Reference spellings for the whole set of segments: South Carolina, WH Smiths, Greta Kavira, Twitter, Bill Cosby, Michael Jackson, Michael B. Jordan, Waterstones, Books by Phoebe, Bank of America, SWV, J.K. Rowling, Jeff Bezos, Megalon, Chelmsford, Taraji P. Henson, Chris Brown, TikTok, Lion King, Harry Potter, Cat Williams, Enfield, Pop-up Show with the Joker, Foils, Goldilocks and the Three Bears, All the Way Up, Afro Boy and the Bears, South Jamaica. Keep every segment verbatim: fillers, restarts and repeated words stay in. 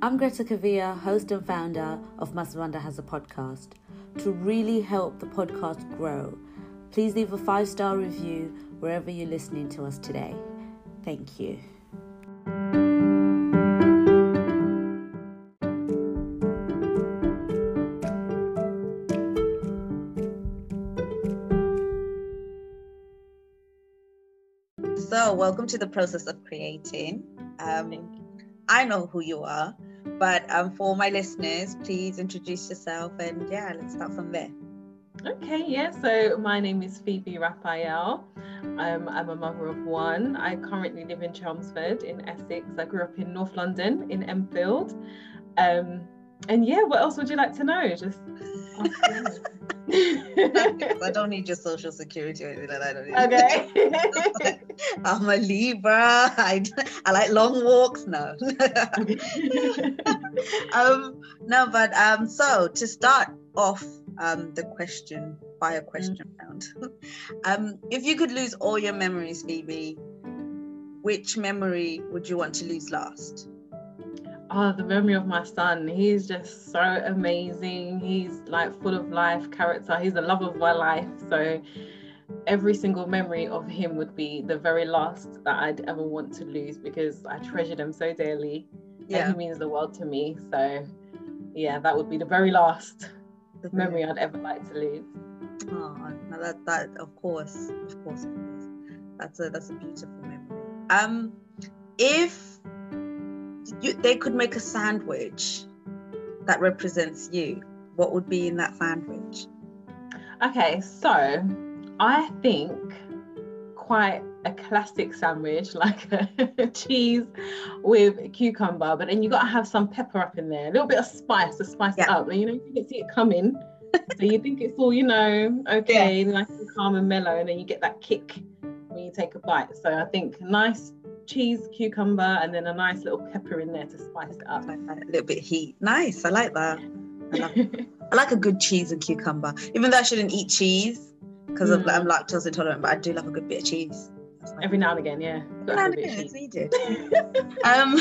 I'm Greta Kavira, host and founder of Masuranda Has a Podcast. To really help the podcast grow, please leave a five-star review wherever you're listening to us today. Thank you. So, welcome to the process of creating. Um, I know who you are. But um, for my listeners, please introduce yourself and yeah, let's start from there. Okay, yeah, so my name is Phoebe Raphael. Um, I'm a mother of one. I currently live in Chelmsford in Essex. I grew up in North London in Enfield. Um, and yeah, what else would you like to know? Just I don't need your social security or anything like that. I don't need okay. I'm a Libra. I, I like long walks. No. um, no, but um, so to start off um, the question by a question mm. round. um, if you could lose all your memories, Phoebe, which memory would you want to lose last? Oh, the memory of my son. He's just so amazing. He's like full of life, character. He's the love of my life. So every single memory of him would be the very last that I'd ever want to lose because I treasure him so dearly. Yeah. And he means the world to me. So yeah, that would be the very last mm-hmm. memory I'd ever like to lose. Oh, now that, that of course, of course, of course. That's a, that's a beautiful memory. Um, if... You, they could make a sandwich that represents you, what would be in that sandwich? Okay, so I think quite a classic sandwich, like a cheese with cucumber, but then you got to have some pepper up in there, a little bit of spice to spice yeah. it up. And you know, you can see it coming. So you think it's all, you know, okay, yeah. nice and calm and mellow, and then you get that kick when you take a bite. So I think nice cheese, cucumber, and then a nice little pepper in there to spice it up. Like that. A little bit of heat. Nice. I like that. I, love I like a good cheese and cucumber. Even though I shouldn't eat cheese because mm. I'm lactose intolerant, but I do love a good bit of cheese. Like Every now and again, yeah. Every now and again, it's needed. um,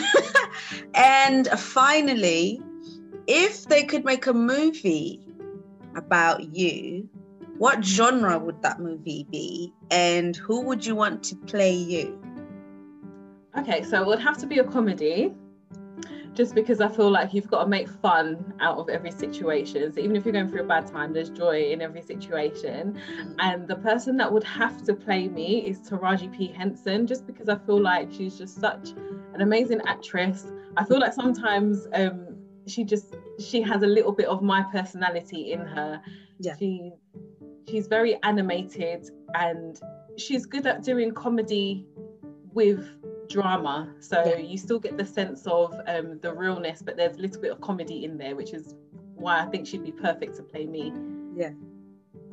and finally, if they could make a movie about you, what genre would that movie be? And who would you want to play you? Okay, so it would have to be a comedy, just because I feel like you've got to make fun out of every situation. So even if you're going through a bad time, there's joy in every situation. And the person that would have to play me is Taraji P. Henson, just because I feel like she's just such an amazing actress. I feel like sometimes um, she just, she has a little bit of my personality in her. Yeah. She, she's very animated and she's good at doing comedy with drama, so yeah. you still get the sense of um the realness, but there's a little bit of comedy in there, which is why I think she'd be perfect to play me. Yeah,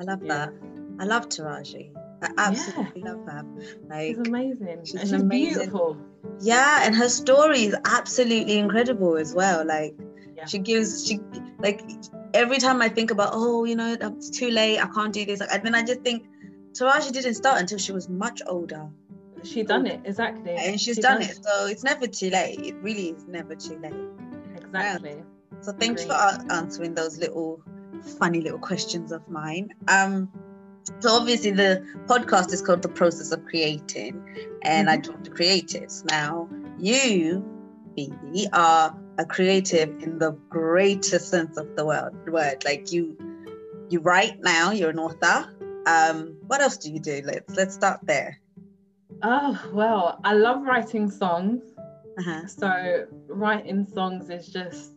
I love yeah. that. I love Taraji. I absolutely yeah. love her. Like, she's amazing. She's, and she's amazing. Beautiful. Yeah, and her story is absolutely incredible as well. Like yeah. she gives, she like every time I think about, oh, you know, it's too late, I can't do this. Like, and then I just think Taraji didn't start until she was much older. She done it, exactly. And she's she done does. it, so it's never too late. It really is never too late. Exactly. Yeah. So thank Agreed. you for answering those little funny little questions of mine. Um, so obviously the podcast is called The Process of Creating, and mm-hmm. I talk to creatives. Now, you, Phoebe, are a creative in the greatest sense of the word. Like you, you write now, you're an author. Um, what else do you do? Let's let's start there. Oh, well, I love writing songs. Uh-huh. So writing songs is just,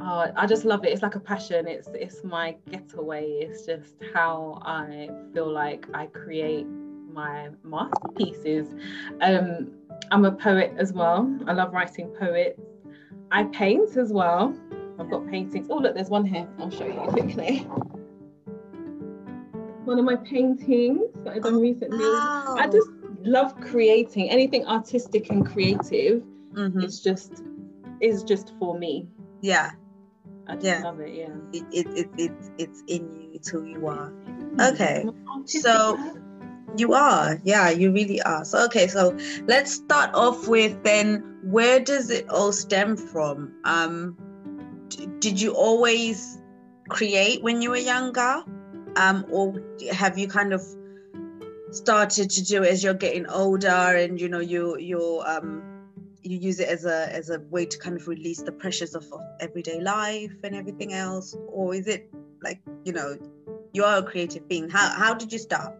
oh, I just love it. It's like a passion. It's it's my getaway. It's just how I feel like I create my masterpieces. Um, I'm a poet as well. I love writing poets. I paint as well. I've got paintings. Oh, look, there's one here. I'll show you quickly. One of my paintings that I've done oh, recently. Wow. I just love creating. Anything artistic and creative mm-hmm. is just is just for me. Yeah. I just yeah. love it, yeah. It, it, it, it, it's in you, it's who you are. Okay, so You are. Yeah, you really are. So, okay, so let's start off with then, where does it all stem from? Um, d- did you always create when you were younger? Um, or have you kind of started to do it as you're getting older and, you know, you you're, um, you use it as a as a way to kind of release the pressures of, of everyday life and everything else? Or is it like, you know, you are a creative being? How how did you start?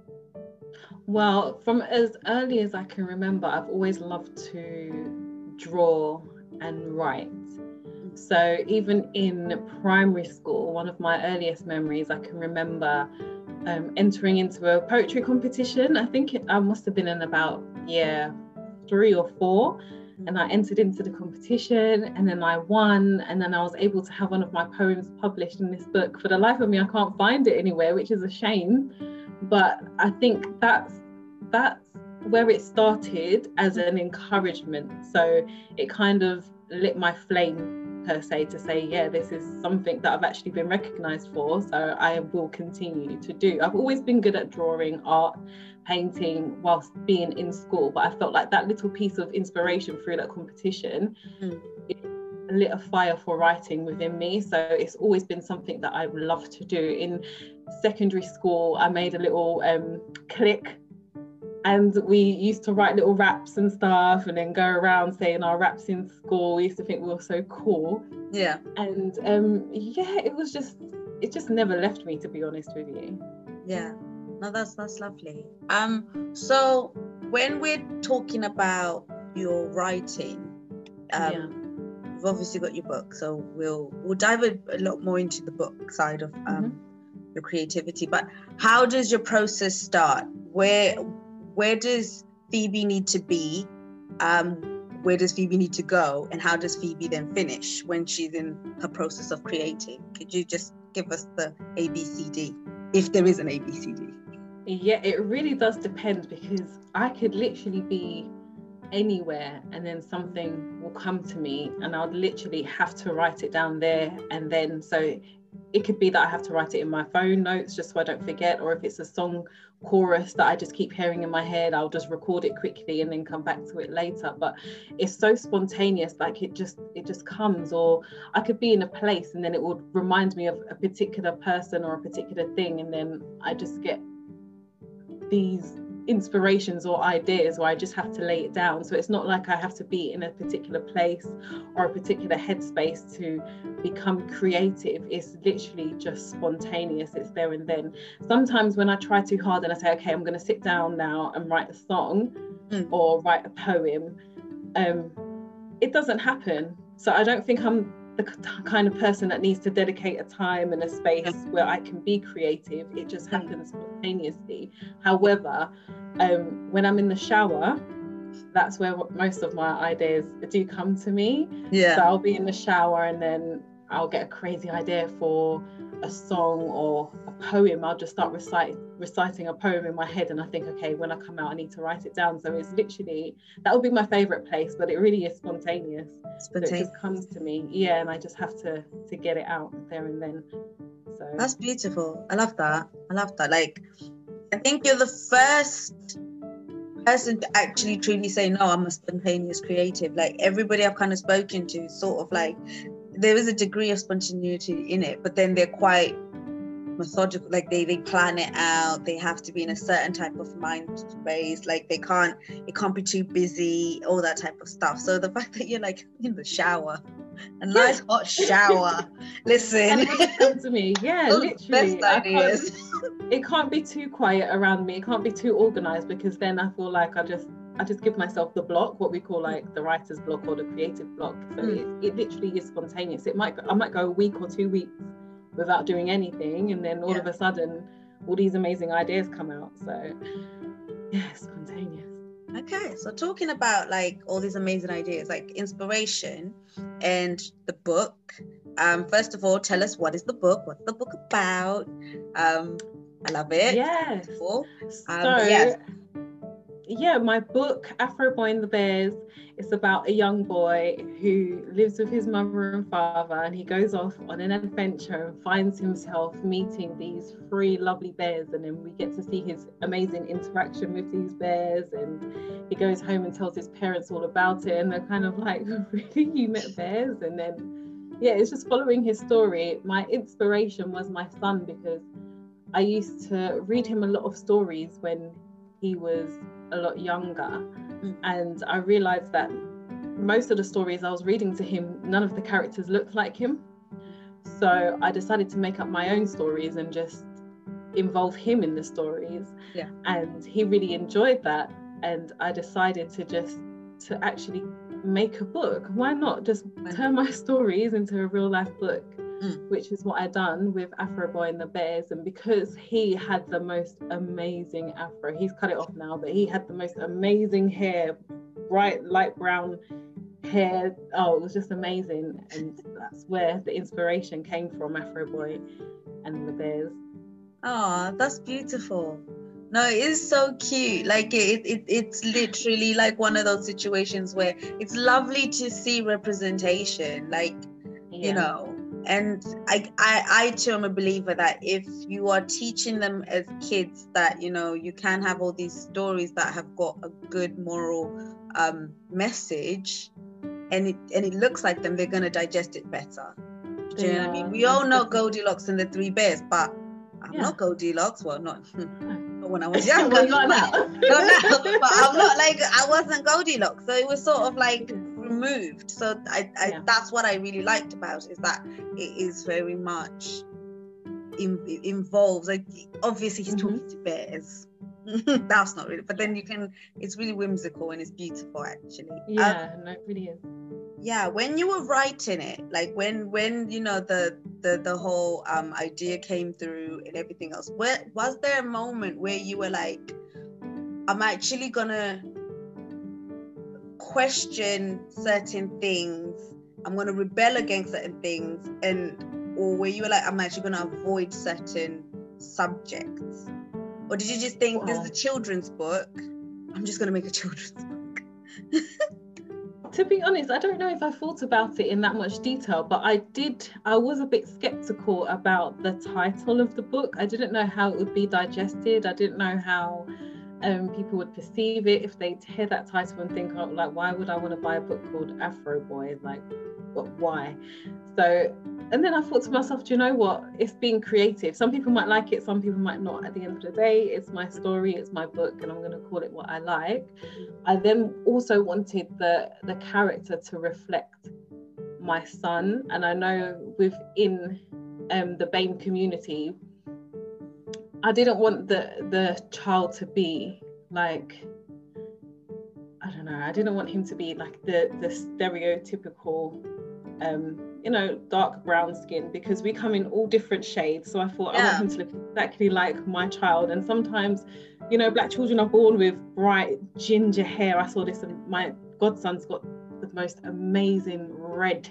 Well, from as early as I can remember, I've always loved to draw and write. So even in primary school, one of my earliest memories, I can remember um, entering into a poetry competition. I think it, I must have been in about year three or four. And I entered into the competition, and then I won, and then I was able to have one of my poems published in this book. For the life of me, I can't find it anywhere, which is a shame. But I think that's that's where it started, as an encouragement. So it kind of lit my flame, per se, to say, yeah, this is something that I've actually been recognised for, so I will continue to do. I've always been good at drawing, art, painting, whilst being in school, but I felt like that little piece of inspiration through that competition mm. it lit a fire for writing within me. So it's always been something that I've loved to do. In secondary school, I made a little um, clique, and we used to write little raps and stuff, and then go around saying our raps in school. We used to think we were so cool. Yeah. And um, yeah, it was just, it just never left me, to be honest with you. Yeah. No, that's that's lovely. Um, so when we're talking about your writing, um, yeah. you've obviously got your book, so we'll we'll dive a, a lot more into the book side of um, mm-hmm. your creativity. But how does your process start? Where where does Phoebe need to be? Um, where does Phoebe need to go? And how does Phoebe then finish when she's in her process of creating? Could you just give us the A B C D, if there is an A B C D? Yeah, it really does depend, because I could literally be anywhere and then something will come to me and I'll literally have to write it down there and then. So it could be that I have to write it in my phone notes just so I don't forget, or if it's a song chorus that I just keep hearing in my head, I'll just record it quickly and then come back to it later. But it's so spontaneous, like it just it just comes. Or I could be in a place and then it would remind me of a particular person or a particular thing, and then I just get these inspirations or ideas where I just have to lay it down. So it's not like I have to be in a particular place or a particular headspace to become creative. It's literally just spontaneous. It's there and then. Sometimes when I try too hard and I say, okay, I'm going to sit down now and write a song mm. or write a poem, um, it doesn't happen. So I don't think I'm the kind of person that needs to dedicate a time and a space where I can be creative. It just happens spontaneously. However, um, when I'm in the shower, that's where most of my ideas do come to me. Yeah. So I'll be in the shower and then I'll get a crazy idea for a song or a poem. I'll just start recite, reciting a poem in my head, and I think, okay, when I come out I need to write it down. So it's literally, that would be my favourite place, but it really is spontaneous. Spontaneous. So it just comes to me, yeah, and I just have to to get it out there and then. So that's beautiful. I love that. I love that. Like, I think you're the first person to actually truly say, no, I'm a spontaneous creative. Like, everybody I've kind of spoken to sort of like, there is a degree of spontaneity in it, but then they're quite methodical. Like they, they plan it out. They have to be in a certain type of mind space. Like they can't, it can't be too busy, all that type of stuff. So the fact that you're like in the shower, a nice hot shower. Listen. Come to me. Yeah, literally. Best ideas. Can't, it can't be too quiet around me. It can't be too organized, because then I feel like I just, I just give myself the block, what we call like the writer's block or the creative block. So mm. it, it literally is spontaneous. It might I might go a week or two weeks without doing anything, and then all yeah. of a sudden all these amazing ideas come out. So yeah, spontaneous. Okay, so talking about like all these amazing ideas, like inspiration and the book, um first of all, tell us, what is the book? What's the book about? um I love it. Yes. Cool. um, so yeah yeah, my book, Afro Boy and the Bears, is about a young boy who lives with his mother and father, and he goes off on an adventure and finds himself meeting these three lovely bears, and then we get to see his amazing interaction with these bears, and he goes home and tells his parents all about it, and they're kind of like, really, you met bears? And then, yeah, it's just following his story. My inspiration was my son, because I used to read him a lot of stories when he was a lot younger, and I realized that most of the stories I was reading to him, none of the characters looked like him. So I decided to make up my own stories and just involve him in the stories. Yeah. And he really enjoyed that, and I decided to just to actually make a book. Why not just turn my stories into a real life book? Mm. Which is what I done with Afro Boy and the Bears. And because he had the most amazing afro, he's cut it off now, but he had the most amazing hair, bright light brown hair. Oh, it was just amazing. And that's where the inspiration came from, Afro Boy and the Bears. Oh, that's beautiful. No, it is so cute. Like it, it, it's literally like one of those situations where it's lovely to see representation, like, yeah. you know, and I, I I too am a believer that if you are teaching them as kids that, you know, you can have all these stories that have got a good moral um message, and it and it looks like them, they're going to digest it better. Do you yeah. know what I mean? We all know Goldilocks and the Three Bears, but I'm yeah. not Goldilocks. Well, not, not when I was younger. well, not now. not now. But I'm not like, I wasn't Goldilocks. So it was sort of like removed. So I, I yeah. that's what I really liked about it, is that it is very much in, it involves, like, obviously he's mm-hmm. talking to bears. That's not really, but then you can, it's really whimsical and it's beautiful actually. Yeah, um, no, it really is. Yeah, when you were writing it, like when when you know the the the whole um idea came through and everything else, where was there a moment where you were like, I'm actually gonna question certain things, I'm gonna rebel against certain things, and or where you were like, I'm actually gonna avoid certain subjects? Or did you just think, this is a children's book, I'm just gonna make a children's book? To be honest, I don't know if I thought about it in that much detail, but I did, I was a bit skeptical about the title of the book. I didn't know how it would be digested. I didn't know how um, people would perceive it, if they'd hear that title and think, oh, like, why would I want to buy a book called Afro Boy? Like, what, why? So, and then I thought to myself, do you know what? It's being creative. Some people might like it, some people might not. At the end of the day, it's my story, it's my book, and I'm going to call it what I like. I then also wanted the, the character to reflect my son. And I know within um, the BAME community, I didn't want the, the child to be like, I don't know, I didn't want him to be like the, the stereotypical, um, you know, dark brown skin, because we come in all different shades. So I thought, yeah. I want him to look exactly like my child. And sometimes, you know, black children are born with bright ginger hair. I saw this, and my godson's got the most amazing red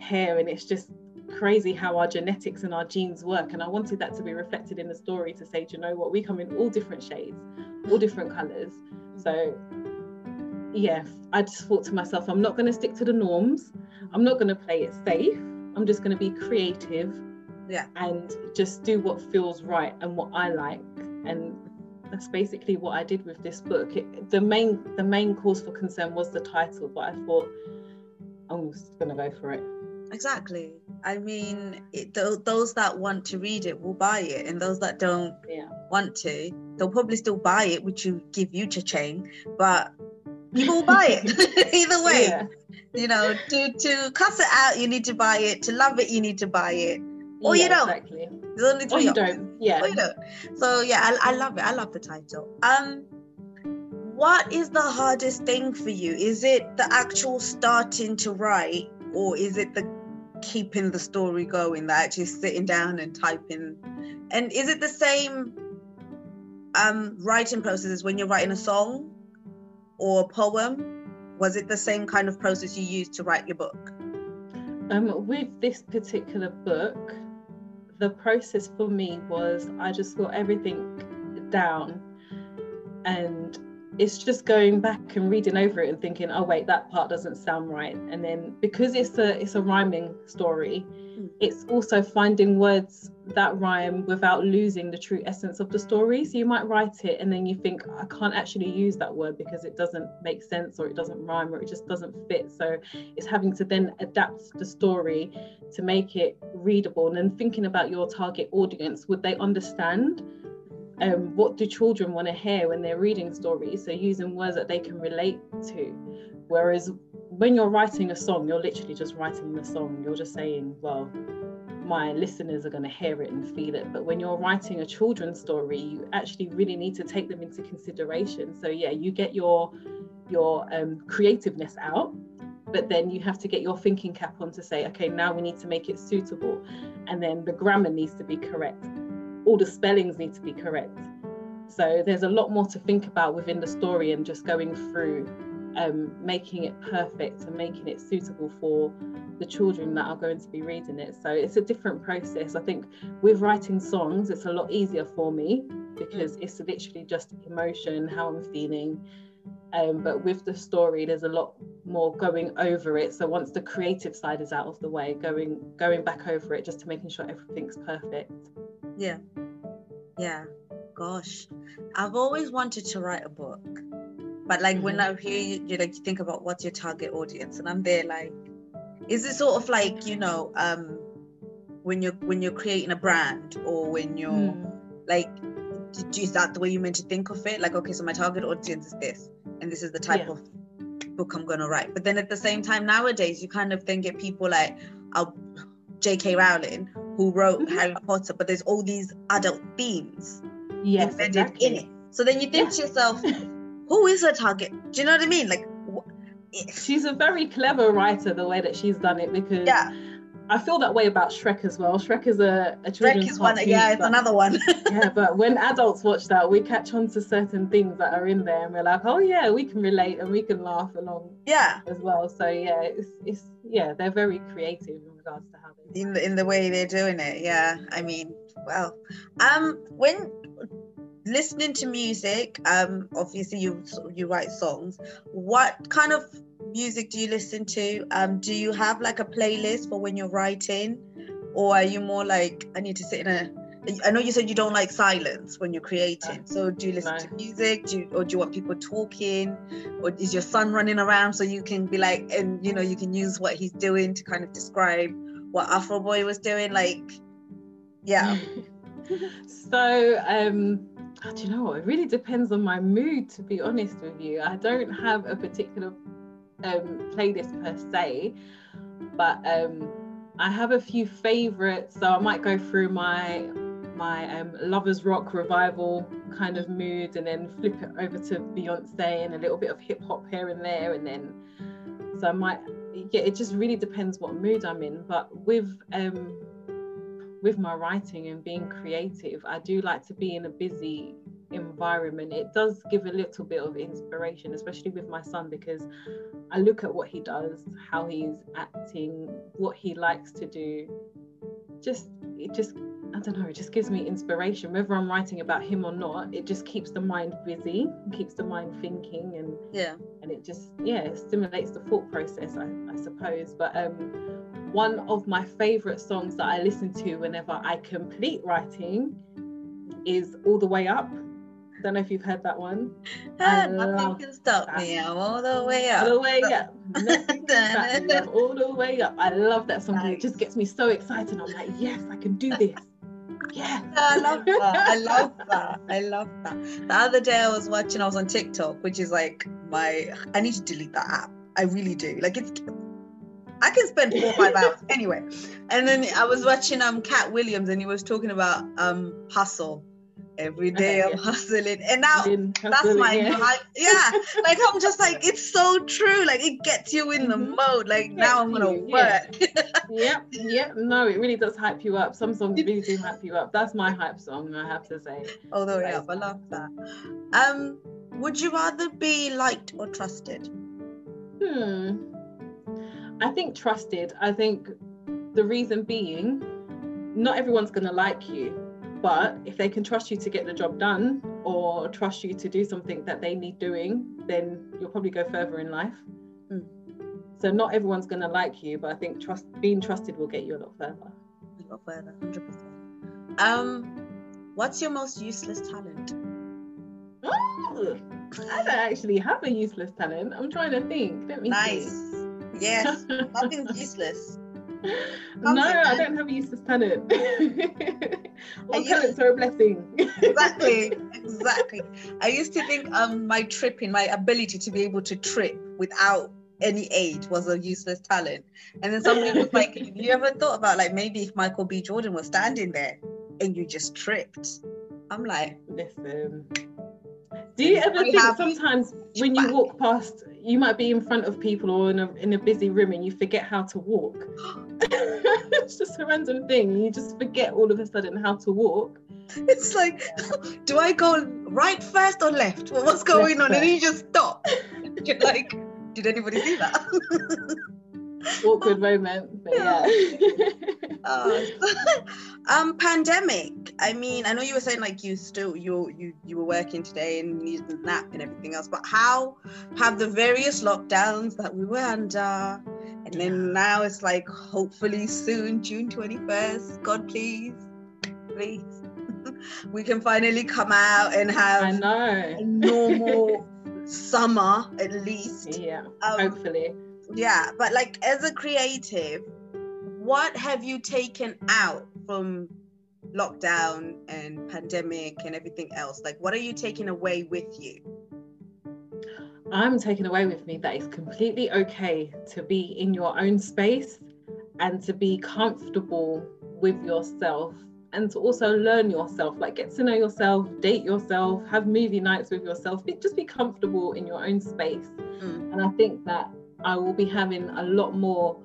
hair, and it's just crazy how our genetics and our genes work. And I wanted that to be reflected in the story, to say, do you know what, we come in all different shades, all different colors. So yeah, I just thought to myself, I'm not going to stick to the norms, I'm not going to play it safe, I'm just going to be creative, yeah, and just do what feels right and what I like. And that's basically what I did with this book. It, the main the main cause for concern was the title, but I thought, I'm just going to go for it. Exactly. I mean, it, th- those that want to read it will buy it, and those that don't yeah. want to, they'll probably still buy it, which will give you cha-ching, but people will buy it either way. Yeah. You know, to to cuss it out, you need to buy it. To love it, you need to buy it. Or yeah, you don't. Exactly. There's only three options. Yeah. Or you don't. So yeah, I, I love it. I love the title. Um, what is the hardest thing for you? Is it the actual starting to write, or is it the keeping the story going? That actually sitting down and typing, and is it the same um writing process as when you're writing a song or a poem? Was it the same kind of process you used to write your book? Um, with this particular book, the process for me was, I just got everything down, and it's just going back and reading over it and thinking, oh wait, that part doesn't sound right. And then because it's a it's a rhyming story, mm. it's also finding words that rhyme without losing the true essence of the story. So you might write it and then you think, I can't actually use that word because it doesn't make sense, or it doesn't rhyme, or it just doesn't fit. So it's having to then adapt the story to make it readable, and then thinking about your target audience. Would they understand? Um, what do children want to hear when they're reading stories? So using words that they can relate to. Whereas when you're writing a song, you're literally just writing the song. You're just saying, well, my listeners are going to hear it and feel it. But when you're writing a children's story, you actually really need to take them into consideration. So yeah, you get your your um, creativeness out, but then you have to get your thinking cap on to say, okay, now we need to make it suitable. And then the grammar needs to be correct. All the spellings need to be correct. So there's a lot more to think about within the story, and just going through um, making it perfect and making it suitable for the children that are going to be reading it. So it's a different process. I think with writing songs, it's a lot easier for me because it's literally just emotion, how I'm feeling. Um, but with the story, there's a lot more going over it. So once the creative side is out of the way, going going back over it just to making sure everything's perfect. Yeah, yeah, gosh. I've always wanted to write a book, but like mm-hmm. when I hear you, you like you think about what's your target audience, and I'm there like, is it sort of like, you know, um, when you're when you're creating a brand, or when you're mm. like, do, is that the way you meant to think of it? Like, okay, so my target audience is this, and this is the type yeah. of book I'm gonna write. But then at the same time, nowadays you kind of then get people like, I'll. J K. Rowling, who wrote mm-hmm. Harry Potter, but there's all these adult themes yes, embedded exactly. in it. So then you think yeah. to yourself, who is her target? Do you know what I mean? Like, wh- she's a very clever writer, the way that she's done it, because yeah. I feel that way about Shrek as well. Shrek is a, a children's Shrek is one, cartoon, yeah, it's but, another one. yeah, but when adults watch that, we catch on to certain things that are in there, and we're like, oh yeah, we can relate and we can laugh along. Yeah, as well. So yeah, it's it's yeah, they're very creative in regards to how. In the, in the way they're doing it, yeah. I mean, well, um, when listening to music, um, obviously you you write songs. What kind of music do you listen to? Um, do you have like a playlist for when you're writing, or are you more like, I need to sit in a? I know you said you don't like silence when you're creating. So do you listen no. to music? Do you, or do you want people talking? Or is your son running around so you can be like, and you know, you can use what he's doing to kind of describe what Afro Boy was doing, like, yeah. so, um, I don't know, it really depends on my mood, to be honest with you. I don't have a particular um, playlist per se, but um, I have a few favourites. So I might go through my my um, Lovers Rock revival kind of mood, and then flip it over to Beyonce and a little bit of hip hop here and there, and then so I might. Yeah, it just really depends what mood I'm in. But with um, with my writing and being creative, I do like to be in a busy environment. It does give a little bit of inspiration, especially with my son, because I look at what he does, how he's acting, what he likes to do. Just, it just, I don't know, it just gives me inspiration. Whether I'm writing about him or not, it just keeps the mind busy, keeps the mind thinking, and yeah. and it just yeah it stimulates the thought process, I, I suppose. But um one of my favorite songs that I listen to whenever I complete writing is All the Way Up. I don't know if you've heard that one. I Nothing can stop that. Me. I'm all the way up. All the way up. Nothing can stop me. All the way up. I love that song. Nice. It just gets me so excited. I'm like, yes, I can do this. Yeah, I love that. I love that. I love that. The other day I was watching, I was on TikTok, which is like my, I need to delete that app. I really do. Like it's, I can spend four or five hours anyway. And then I was watching um Cat Williams, and he was talking about um hustle. Every day I'm hustling. And now that's my yeah. life. Yeah. Like I'm just like, it's so true. Like it gets you in the mode. Like now I'm gonna work. Yep, yep. No, it really does hype you up. Some songs really do hype you up. That's my hype song, I have to say. Although yeah, I love that. Um, would you rather be liked or trusted? Hmm. I think trusted. I think the reason being, not everyone's gonna like you. But if they can trust you to get the job done, or trust you to do something that they need doing, then you'll probably go further in life. Mm. So not everyone's going to like you, but I think trust, being trusted will get you a lot further. A lot further, one hundred percent. Um, what's your most useless talent? Oh, I don't actually have a useless talent. I'm trying to think. Let me nice. See. Yes, nothing's useless. Come no, I don't have a useless talent. All talents are a blessing. Exactly, exactly. I used to think um my tripping, my ability to be able to trip without any aid was a useless talent. And then somebody was like, you ever thought about like maybe if Michael B. Jordan was standing there and you just tripped? I'm like, listen. Do you ever think sometimes when you walk past, you might be in front of people or in a in a busy room and you forget how to walk? It's just a random thing. You just forget all of a sudden how to walk. It's like, do I go right first or left? Well, what's going left on? First. And you just stop. You're like, did anybody see that? Awkward moment, but yeah. yeah. uh, um, pandemic. I mean, I know you were saying like you still you you you were working today and needed a nap and everything else, but how have the various lockdowns that we were under, and then now it's like hopefully soon, June twenty-first, God please, please, we can finally come out and have I know. a normal summer at least. Yeah, um, hopefully. Yeah, but like as a creative, what have you taken out from lockdown and pandemic and everything else? Like, what are you taking away with you? I'm taking away with me that it's completely okay to be in your own space and to be comfortable with yourself and to also learn yourself, like get to know yourself, date yourself, have movie nights with yourself, just be comfortable in your own space. Mm. And I think that I will be having a lot more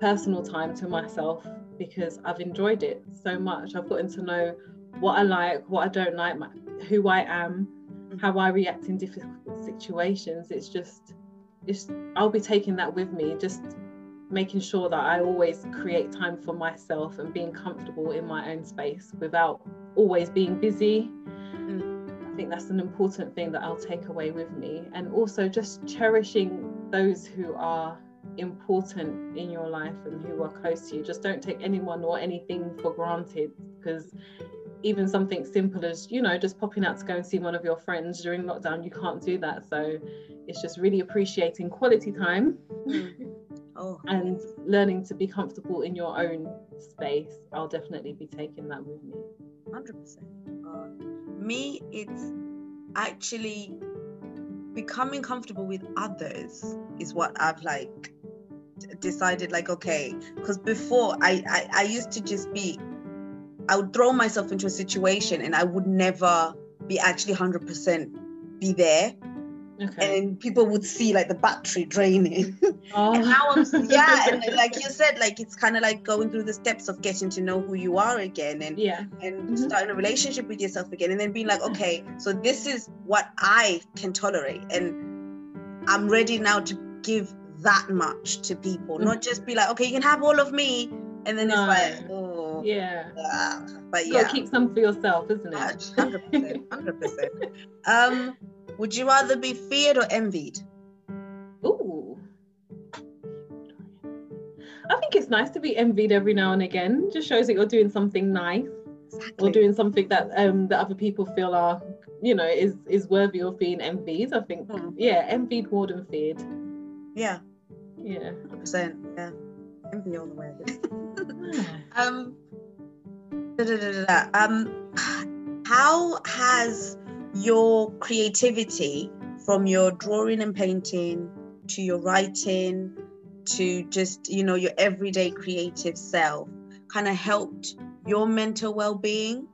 personal time to myself because I've enjoyed it so much. I've gotten to know what I like, what I don't like, my, who I am, how I react in difficult situations. It's just, it's, I'll be taking that with me, just making sure that I always create time for myself and being comfortable in my own space without always being busy. Mm. I think that's an important thing that I'll take away with me. And also just cherishing those who are important in your life and who are close to you. Just don't take anyone or anything for granted, because even something simple as, you know, just popping out to go and see one of your friends during lockdown, you can't do that. So it's just really appreciating quality time. Oh. And learning to be comfortable in your own space. I'll definitely be taking that with me. one hundred percent. Uh, me, it's actually becoming comfortable with others is what I've like decided, like, okay, because before I, I I used to just be, I would throw myself into a situation and I would never be actually one hundred percent be there. Okay. And people would see like the battery draining. Oh. And now I'm, yeah, and like you said, like it's kind of like going through the steps of getting to know who you are again, and yeah, and mm-hmm. starting a relationship with yourself again, and then being like, okay, so this is what I can tolerate, and I'm ready now to give that much to people, mm-hmm. not just be like, okay, you can have all of me, and then no. it's like, oh, yeah, uh, but you yeah, gotta keep some for yourself, isn't it? one hundred percent, one hundred percent. Um. Would you rather be feared or envied? Ooh. I think it's nice to be envied every now and again. Just shows that you're doing something nice. Exactly. Or doing something that um that other people feel are, you know, is is worthy of being envied. I think, mm. yeah, envied more than feared. Yeah. Yeah. one hundred percent. Yeah. Envy all the way. um, da, da, da, da, da. um, how has your creativity, from your drawing and painting to your writing to just, you know, your everyday creative self, kind of helped your mental well-being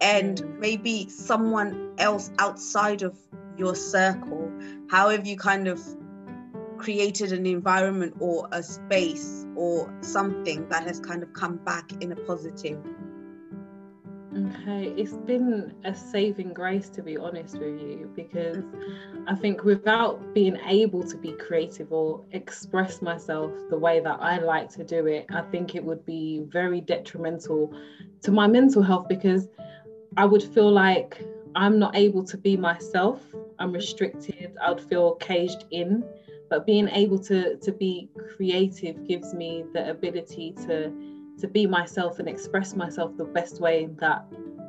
and mm. maybe someone else outside of your circle? How have you kind of created an environment or a space or something that has kind of come back in a positive? Okay, it's been a saving grace, to be honest with you, because I think without being able to be creative or express myself the way that I like to do it, I think it would be very detrimental to my mental health, because I would feel like I'm not able to be myself. I'm restricted. I'd feel caged in. But being able to to be creative gives me the ability to to be myself and express myself the best way that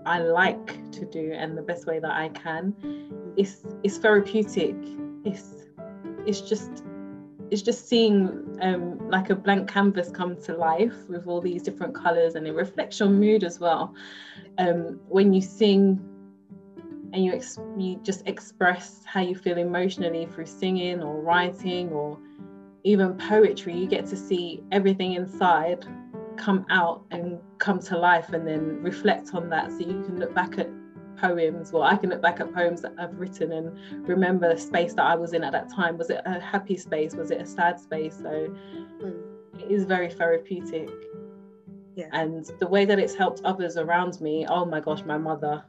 I like to do and the best way that I can. It's it's therapeutic. It's it's just it's just seeing um, like a blank canvas come to life with all these different colours, and it reflects your mood as well. Um, when you sing, and you ex- you just express how you feel emotionally through singing or writing or even poetry, you get to see everything inside come out and come to life, and then reflect on that, so you can look back at poems. Well, I can look back at poems that I've written and remember the space that I was in at that time. Was it a happy space? Was it a sad space? So mm. It is very therapeutic. Yeah. And the way that it's helped others around me, oh my gosh, my mother,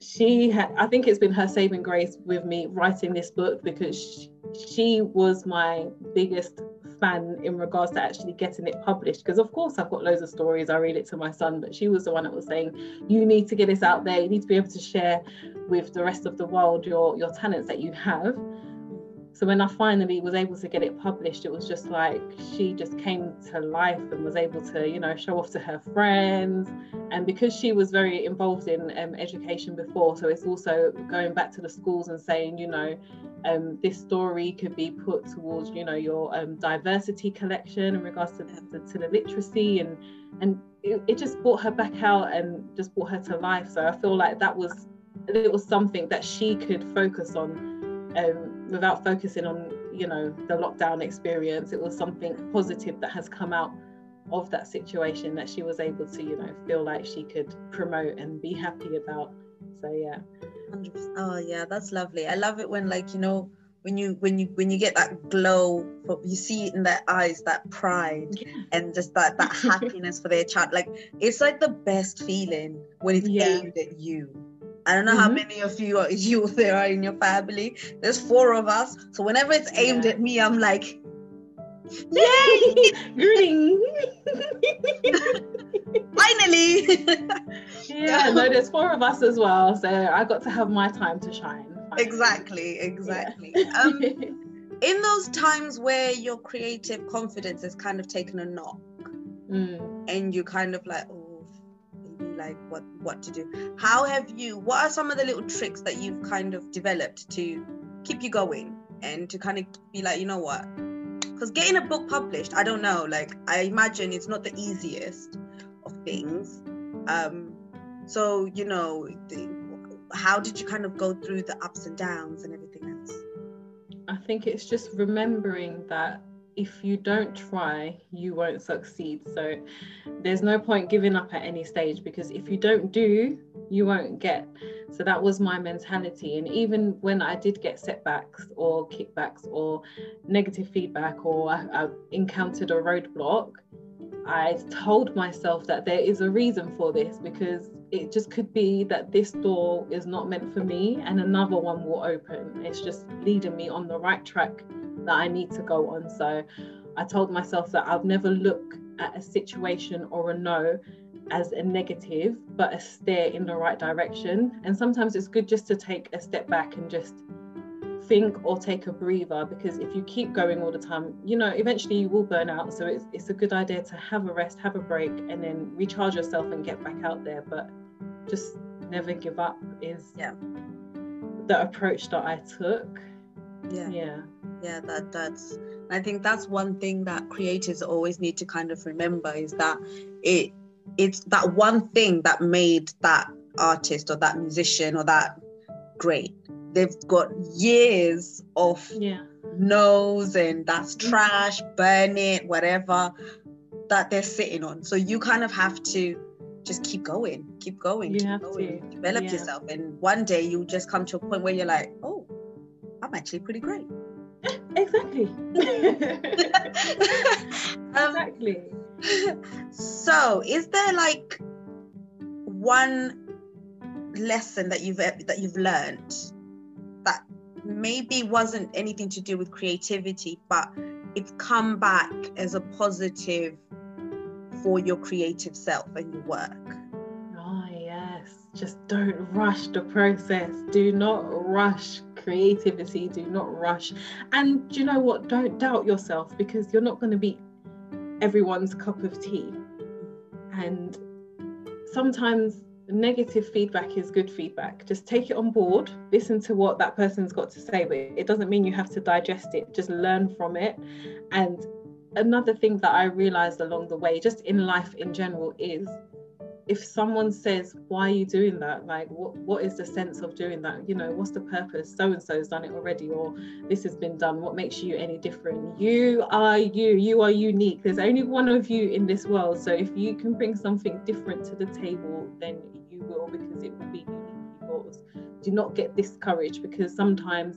she had, I think it's been her saving grace with me writing this book, because she, she was my biggest fan in regards to actually getting it published. Because of course I've got loads of stories, I read it to my son, but she was the one that was saying, you need to get this out there, you need to be able to share with the rest of the world your your talents that you have. So when I finally was able to get it published, it was just like she just came to life and was able to, you know, show off to her friends. And because she was very involved in um, education before, so it's also going back to the schools and saying, you know, um, this story could be put towards, you know, your um, diversity collection in regards to the, to the literacy, and and it, it just brought her back out and just brought her to life. So I feel like that was a little something that she could focus on. Um, without focusing on, you know, the lockdown experience, it was something positive that has come out of that situation that she was able to, you know, feel like she could promote and be happy about. So yeah. Oh yeah, that's lovely. I love it when, like, you know, when you when you when you get that glow, but you see it in their eyes, that pride, yeah. And just that that happiness for their child. Like, it's like the best feeling when it's yeah. aimed at you. I don't know mm-hmm. how many of you are, you there are in your family. There's four of us. So whenever it's aimed yeah. at me, I'm like, yay! Greeting! Finally! Yeah, no, there's four of us as well. So I got to have my time to shine. Finally. Exactly, exactly. Yeah. um, in those times where your creative confidence has kind of taken a knock mm. and you kind of like, oh, like what what to do, how have you what are some of the little tricks that you've kind of developed to keep you going and to kind of be like, you know what, because getting a book published, I don't know, like I imagine it's not the easiest of things, um so you know, how did you kind of go through the ups and downs and everything else? I think it's just remembering that if you don't try, you won't succeed. So there's no point giving up at any stage, because if you don't do, you won't get. So that was my mentality. And even when I did get setbacks or kickbacks or negative feedback, or I, I encountered a roadblock, I told myself that there is a reason for this, because it just could be that this door is not meant for me and another one will open. It's just leading me on the right track that I need to go on. So I told myself that I'll never look at a situation or a no as a negative, but a steer in the right direction. And sometimes it's good just to take a step back and just think or take a breather, because if you keep going all the time, you know, eventually you will burn out. So it's, it's a good idea to have a rest, have a break, and then recharge yourself and get back out there. But just never give up is yeah. the approach that I took. Yeah. Yeah. Yeah, that that's I think that's one thing that creatives always need to kind of remember, is that it it's that one thing that made that artist or that musician or that great. They've got years of yeah. no's and that's trash, burn it, whatever that they're sitting on. So you kind of have to just keep going, keep going, you keep have going, to. develop yeah. yourself, and one day you'll just come to a point where you're like, oh, I'm actually pretty great. Exactly. um, exactly. So, is there like one lesson that you've that you've learned that maybe wasn't anything to do with creativity, but it's come back as a positive for your creative self and your work? Oh yes. just don't rush the process. Do not rush creativity. Do not rush. And do you know what? Don't doubt yourself, because you're not going to be everyone's cup of tea. And sometimes negative feedback is good feedback. Just take it on board, listen to what that person's got to say, but it doesn't mean you have to digest it. Just learn from it. And another thing that I realized along the way, just in life in general, is if someone says, why are you doing that? Like, what what is the sense of doing that? You know, what's the purpose? So-and-so's done it already, or this has been done. What makes you any different? You are you, you are unique. There's only one of you in this world. So if you can bring something different to the table, then you will, because it will be uniquely yours. Do not get discouraged, because sometimes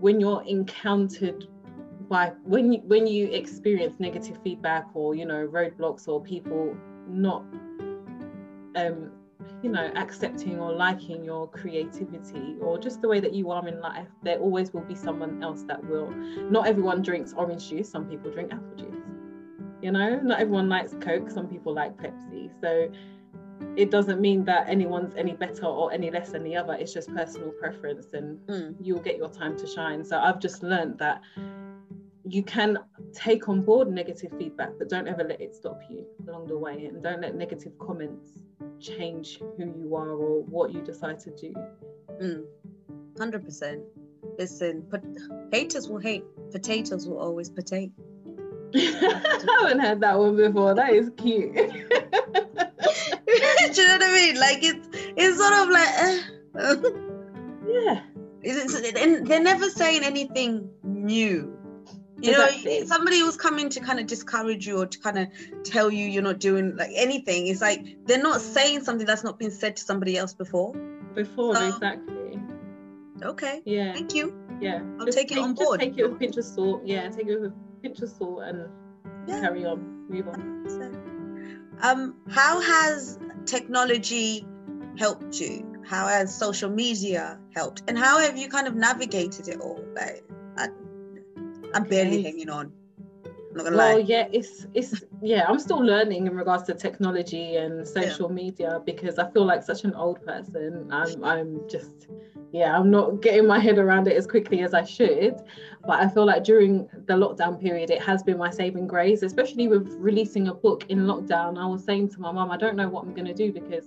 when you're encountered by, when you, when you experience negative feedback, or, you know, roadblocks, or people not, Um, you know, accepting or liking your creativity, or just the way that you are in life, there always will be someone else that will. Not everyone drinks orange juice, some people drink apple juice. You know, not everyone likes Coke, some people like Pepsi. So it doesn't mean that anyone's any better or any less than the other. It's just personal preference, and mm. you'll get your time to shine. So I've just learned that you can take on board negative feedback, but don't ever let it stop you along the way, and don't let negative comments change who you are or what you decide to do. Mm, one hundred percent. Listen, but haters will hate, potatoes will always potate. I haven't heard that one before. That is cute. Do you know what I mean? Like, it's it's sort of like, uh, yeah. It's, it's, they're never saying anything new. You know, exactly. Somebody who's coming to kind of discourage you or to kind of tell you you're not doing like anything, it's like they're not saying something that's not been said to somebody else before. Before, so, exactly. Okay. Yeah. Thank you. Yeah. I'll just take it take, on board. Just take it with a pinch of salt. Yeah. Take it with a pinch of salt and yeah. carry on. Move on. Um, how has technology helped you? How has social media helped? And how have you kind of navigated it all? Like, I, I'm barely okay. hanging on. I'm not gonna well, lie. yeah, it's it's yeah. I'm still learning in regards to technology and social yeah. media, because I feel like such an old person. I'm I'm just yeah. I'm not getting my head around it as quickly as I should. But I feel like during the lockdown period, it has been my saving grace, especially with releasing a book in lockdown. I was saying to my mum, I don't know what I'm gonna do, because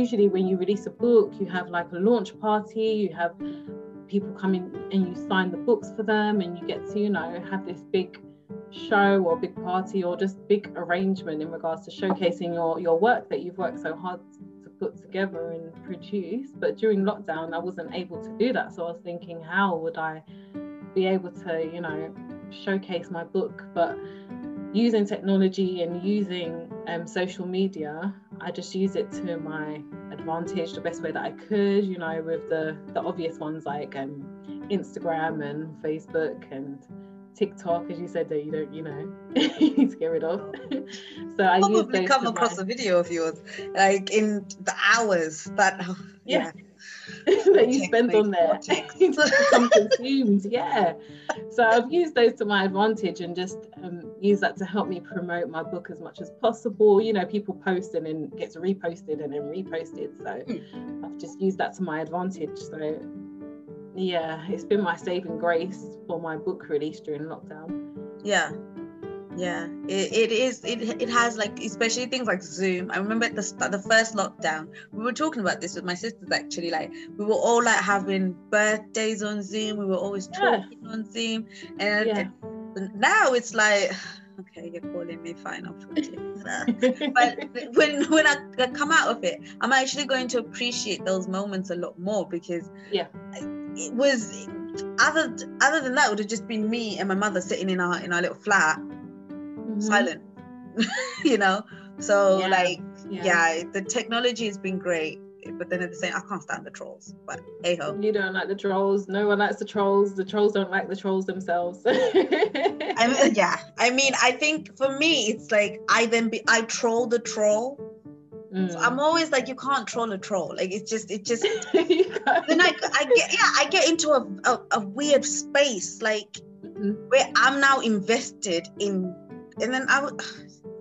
usually when you release a book, you have like a launch party. You have people come in and you sign the books for them, and you get to, you know, have this big show or big party or just big arrangement in regards to showcasing your your work that you've worked so hard to put together and produce. But during lockdown, I wasn't able to do that, so I was thinking, how would I be able to, you know, showcase my book? But using technology and using um, social media, I just use it to my advantage the best way that I could, you know, with the, the obvious ones like um, Instagram and Facebook and TikTok, as you said, that you don't, you know, you need to get rid of. So I probably come across my... a video of yours, like in the hours that, oh, yeah. yeah. that you spend on there to become consumed. Yeah, so I've used those to my advantage, and just um, use that to help me promote my book as much as possible. You know, people post and then gets reposted and then reposted, so mm. I've just used that to my advantage. So yeah, it's been my saving grace for my book release during lockdown. Yeah. Yeah, it, it is. It it has, like, especially things like Zoom. I remember at the the first lockdown, we were talking about this with my sisters, actually. Like, we were all like having birthdays on Zoom. We were always talking yeah. on Zoom. And yeah. now it's like, okay, you're calling me, fine, I'll put it. But when when I come out of it, I'm actually going to appreciate those moments a lot more, because yeah, it was other other than that, it would have just been me and my mother sitting in our in our little flat. Silent. You know, so yeah, like yeah. yeah the technology has been great, but then at the same, I can't stand the trolls, but hey ho. You don't like the trolls. No one likes the trolls. The trolls don't like the trolls themselves. I mean, yeah I mean I think for me it's like I then be I troll the troll. Mm. So I'm always like, you can't troll a troll. Like, it's just, it just then I, I get yeah I get into a, a, a weird space, like mm-hmm. where I'm now invested in. And then I, w-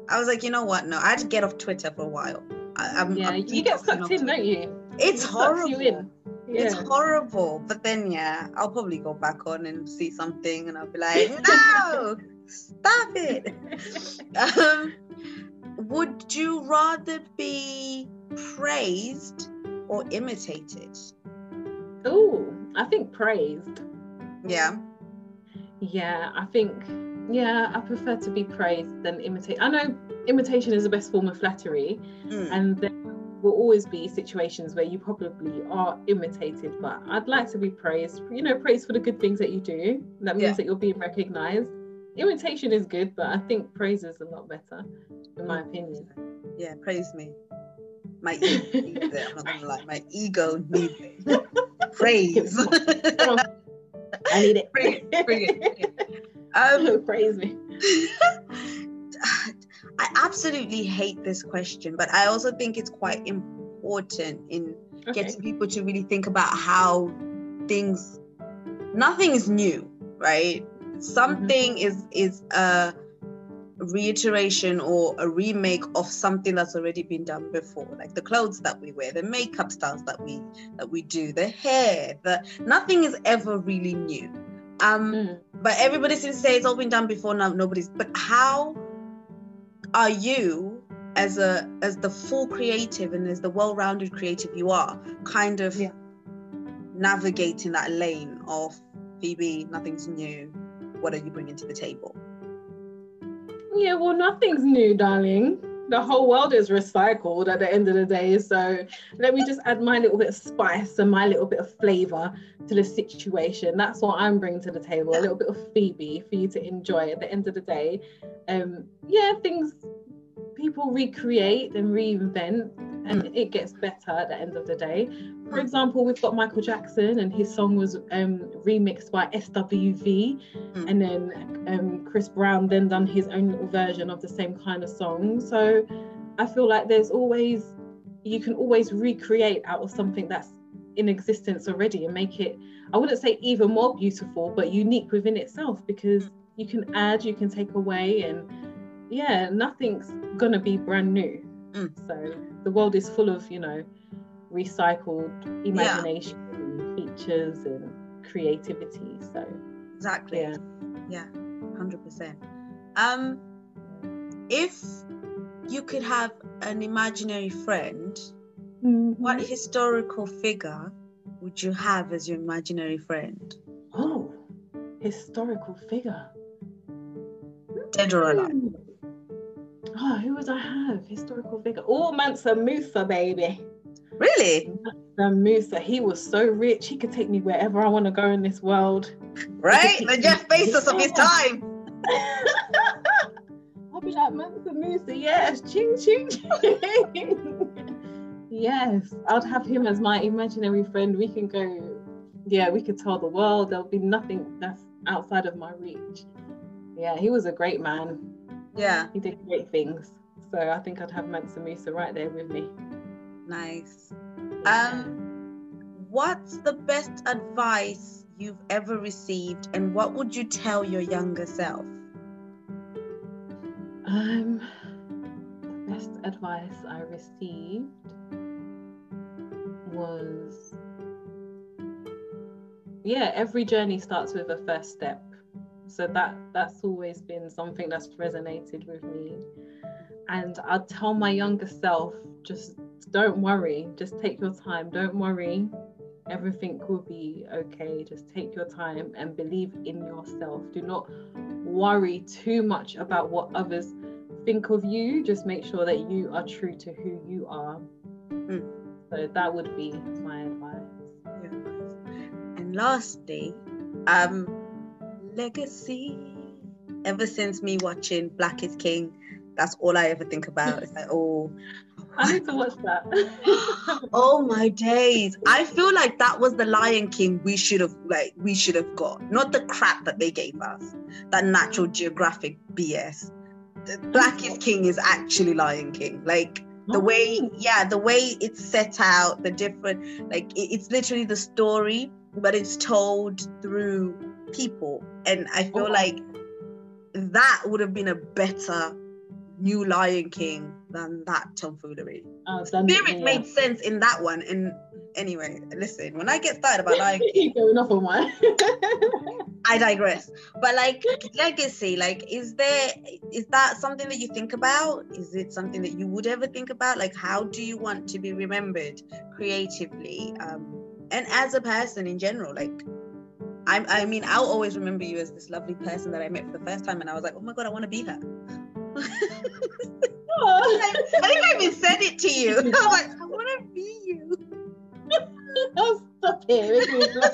I was like, you know what? No, I had to get off Twitter for a while. I, I'm, yeah, I'm you get sucked in, don't you? It's it horrible. You yeah. It's horrible. But then, yeah, I'll probably go back on and see something, and I'll be like, no, stop it. Um, would you rather be praised or imitated? Oh, I think praised. Yeah. Yeah, I think, yeah, I prefer to be praised than imitate. I know imitation is the best form of flattery, mm. and there will always be situations where you probably are imitated, but I'd like to be praised, you know, praised for the good things that you do. That means yeah. that you're being recognised. Imitation is good, but I think praise is a lot better, in my opinion. Yeah, praise me. My ego needs it. I'm not going to lie. My ego needs it. Praise. I need it. Praise, praise, praise. Um, praise me. I absolutely hate this question, but I also think it's quite important in okay. getting people to really think about how things, nothing is new, right? Something mm-hmm. is is a reiteration or a remake of something that's already been done before, like the clothes that we wear, the makeup styles that we that we do, the hair, the nothing is ever really new. Um, mm. But everybody seems to say it's all been done before now. Nobody's. But how are you, as a as the full creative and as the well-rounded creative you are, kind of yeah. navigating that lane of Phoebe? Nothing's new. What are you bringing to the table? Yeah, well, nothing's new, darling. The whole world is recycled at the end of the day. So let me just add my little bit of spice and my little bit of flavour to the situation. That's what I'm bringing to the table. A little bit of Phoebe for you to enjoy at the end of the day. Um, yeah, things people recreate and reinvent, and it gets better at the end of the day. For example, we've got Michael Jackson, and his song was um, remixed by S W V, mm. and then um, Chris Brown then done his own little version of the same kind of song. So I feel like there's always, you can always recreate out of something that's in existence already and make it, I wouldn't say even more beautiful, but unique within itself, because you can add, you can take away, and yeah, nothing's going to be brand new. Mm. So the world is full of, you know, recycled imagination, yeah. and features and creativity. So exactly, yeah, yeah, one hundred percent. Um, if you could have an imaginary friend, mm-hmm. what historical figure would you have as your imaginary friend? Oh, historical figure, dead or alive? Oh, who would I have? Historical figure. Oh, Mansa Musa, baby. Really? Mansa Musa. He was so rich. He could take me wherever I want to go in this world. Right? The Jeff Bezos yeah. of his time. I'll be like, Mansa Musa, yes. Ching, ching, ching. Yes. I'd have him as my imaginary friend. We can go, yeah, we could tell the world. There'll be nothing that's outside of my reach. Yeah, he was a great man. Yeah. He did great things. So I think I'd have Mansa Musa right there with me. Nice. Um, what's the best advice you've ever received, and what would you tell your younger self? Um, the best advice I received was, yeah, every journey starts with a first step. So that that's always been something that's resonated with me. And I'd tell my younger self, just don't worry, just take your time, don't worry, everything will be okay, just take your time and believe in yourself. Do not worry too much about what others think of you, just make sure that you are true to who you are. Mm. So that would be my advice. Yeah. And lastly, um, legacy. Ever since me watching Black is King, that's all I ever think about. It's like, oh, I need to watch that. Oh my days. I feel like that was the Lion King we should have like we should have got, not the crap that they gave us, that National Geographic B S. The Black is King is actually Lion King, like the way yeah the way it's set out, the different, like it, it's literally the story, but it's told through people, and I feel oh. like that would have been a better new Lion King than that tomfoolery. Oh, Spirit made sense in that one. And anyway, listen, when I get started about like going off on one, I digress. But like legacy, like is there is that something that you think about? Is it something that you would ever think about? Like, how do you want to be remembered creatively, um, and as a person in general? Like, I I mean, I'll always remember you as this lovely person that I met for the first time, and I was like, oh my god, I want to be her. I think I even said it to you. I was like, I want to be you. Oh, stop it.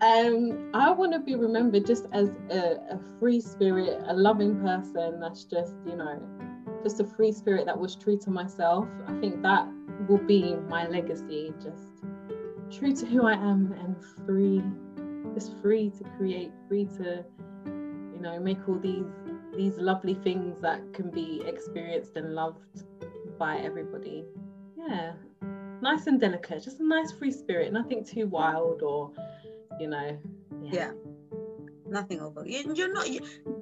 um, I want to be remembered just as a, a free spirit, a loving person that's just, you know, just a free spirit that was true to myself. I think that will be my legacy, just true to who I am and free, just free to create, free to, you know, make all these these lovely things that can be experienced and loved by everybody. Yeah, nice and delicate, just a nice free spirit, nothing too wild or, you know. Yeah, yeah. Nothing over. You, you're not you,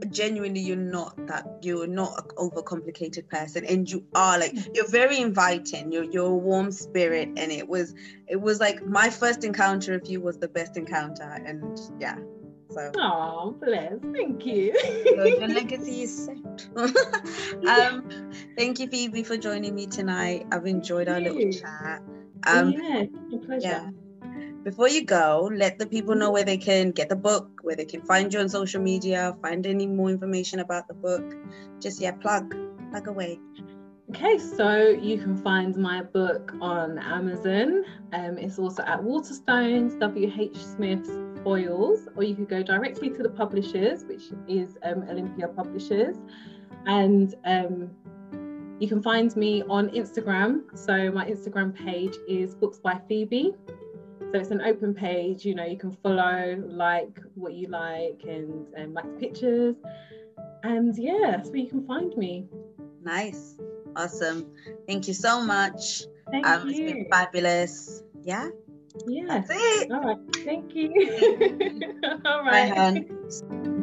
genuinely. You're not that. You're not an overcomplicated person, and you are like you're very inviting. You're you're a warm spirit, and it was it was like my first encounter of you was the best encounter, and yeah. So. Oh, bless. Thank you. So your legacy is set. um, thank you, Phoebe, for joining me tonight. I've enjoyed our little chat. Um, yeah, a pleasure. Yeah. Before you go, let the people know where they can get the book, where they can find you on social media, find any more information about the book. Just, yeah, plug, plug away. Okay, so you can find my book on Amazon. Um, it's also at Waterstones, W H Smiths, Foils, or you could go directly to the publishers, which is um, Olympia Publishers. And um, you can find me on Instagram. So my Instagram page is Books by Phoebe. So it's an open page, you know, you can follow, like what you like, and, and like the pictures. And yeah, that's where you can find me. Nice. Awesome. Thank you so much. Thank um, you. It's been fabulous. Yeah. Yeah. That's it. All right. Thank you. All right. Bye, hon.